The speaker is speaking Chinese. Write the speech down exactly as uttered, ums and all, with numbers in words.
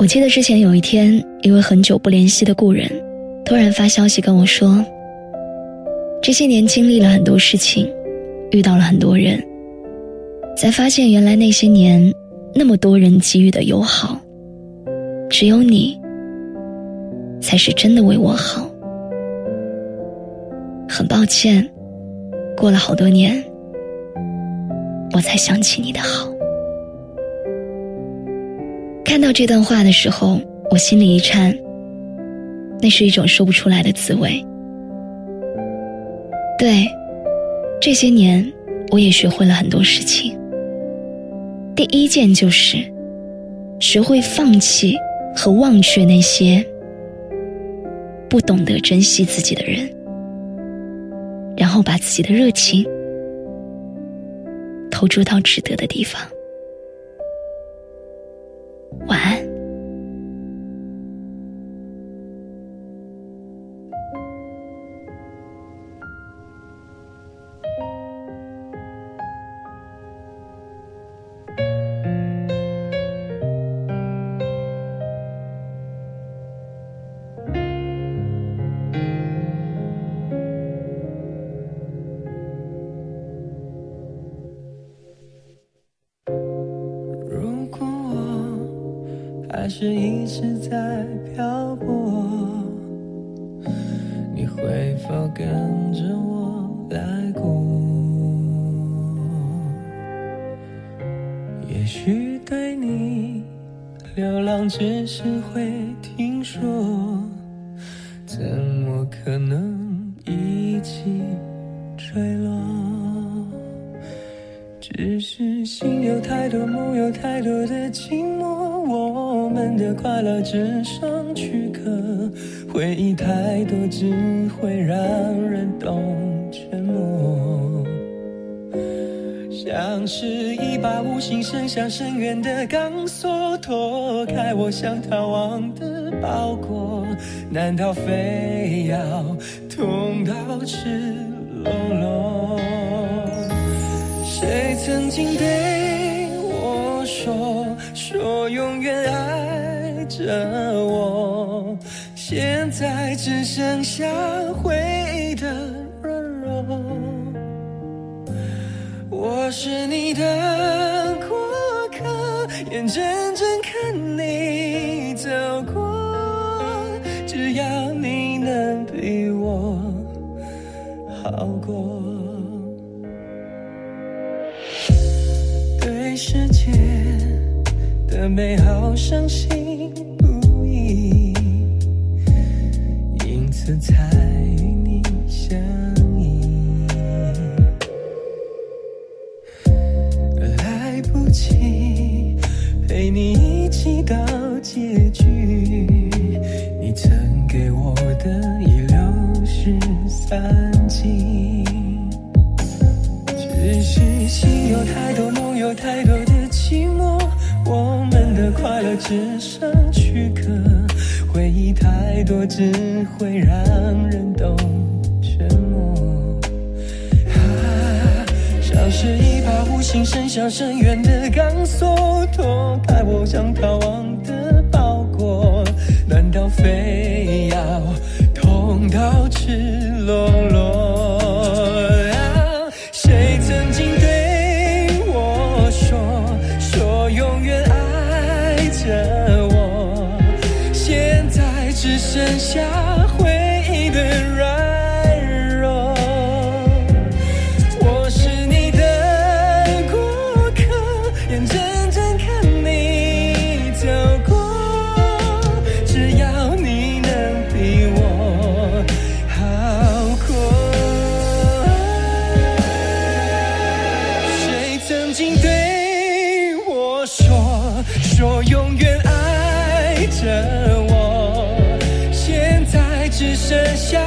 我记得之前有一天，一位很久不联系的故人突然发消息跟我说，这些年经历了很多事情，遇到了很多人，才发现原来那些年那么多人给予的友好，只有你才是真的为我好。很抱歉，过了好多年我才想起你的好。看到这段话的时候，我心里一颤，那是一种说不出来的滋味。对，这些年我也学会了很多事情。第一件就是学会放弃和忘却那些不懂得珍惜自己的人，然后把自己的热情投注到值得的地方。晚安。还是一直在漂泊，你会否跟着我来过？也许对你，流浪只是会听说，怎么可能一起坠落？只是心有太多，梦有太多的寂寞，我们的快乐只剩躯壳，回忆太多只会让人懂沉默。像是一把无形伸向深渊的钢索，脱开我想逃亡的包裹，难道非要痛到赤裸裸？谁曾经对我说，说永远爱着我，现在只剩下回忆的软弱。我是你的过客，眼睁睁看你走过，只要你能比我好过。对世界的美好伤心不已，因此才与你相依。来不及陪你一起到结局，你曾给我的已流失散尽。只是心有太多，梦有太多的寂寞，我们的快乐只剩躯壳，回忆太多只会让人懂沉默。啊，像是一把无形伸向深渊的钢索，脱开我想逃亡的包裹，难道非要痛到赤裸裸？啊，谁曾经对我说，说永远爱着我，现在只剩下回忆的软弱。我是你的过客，眼睁睁看你走过，只要你能比我好过。谁曾经对说，说永远爱着我，现在只剩下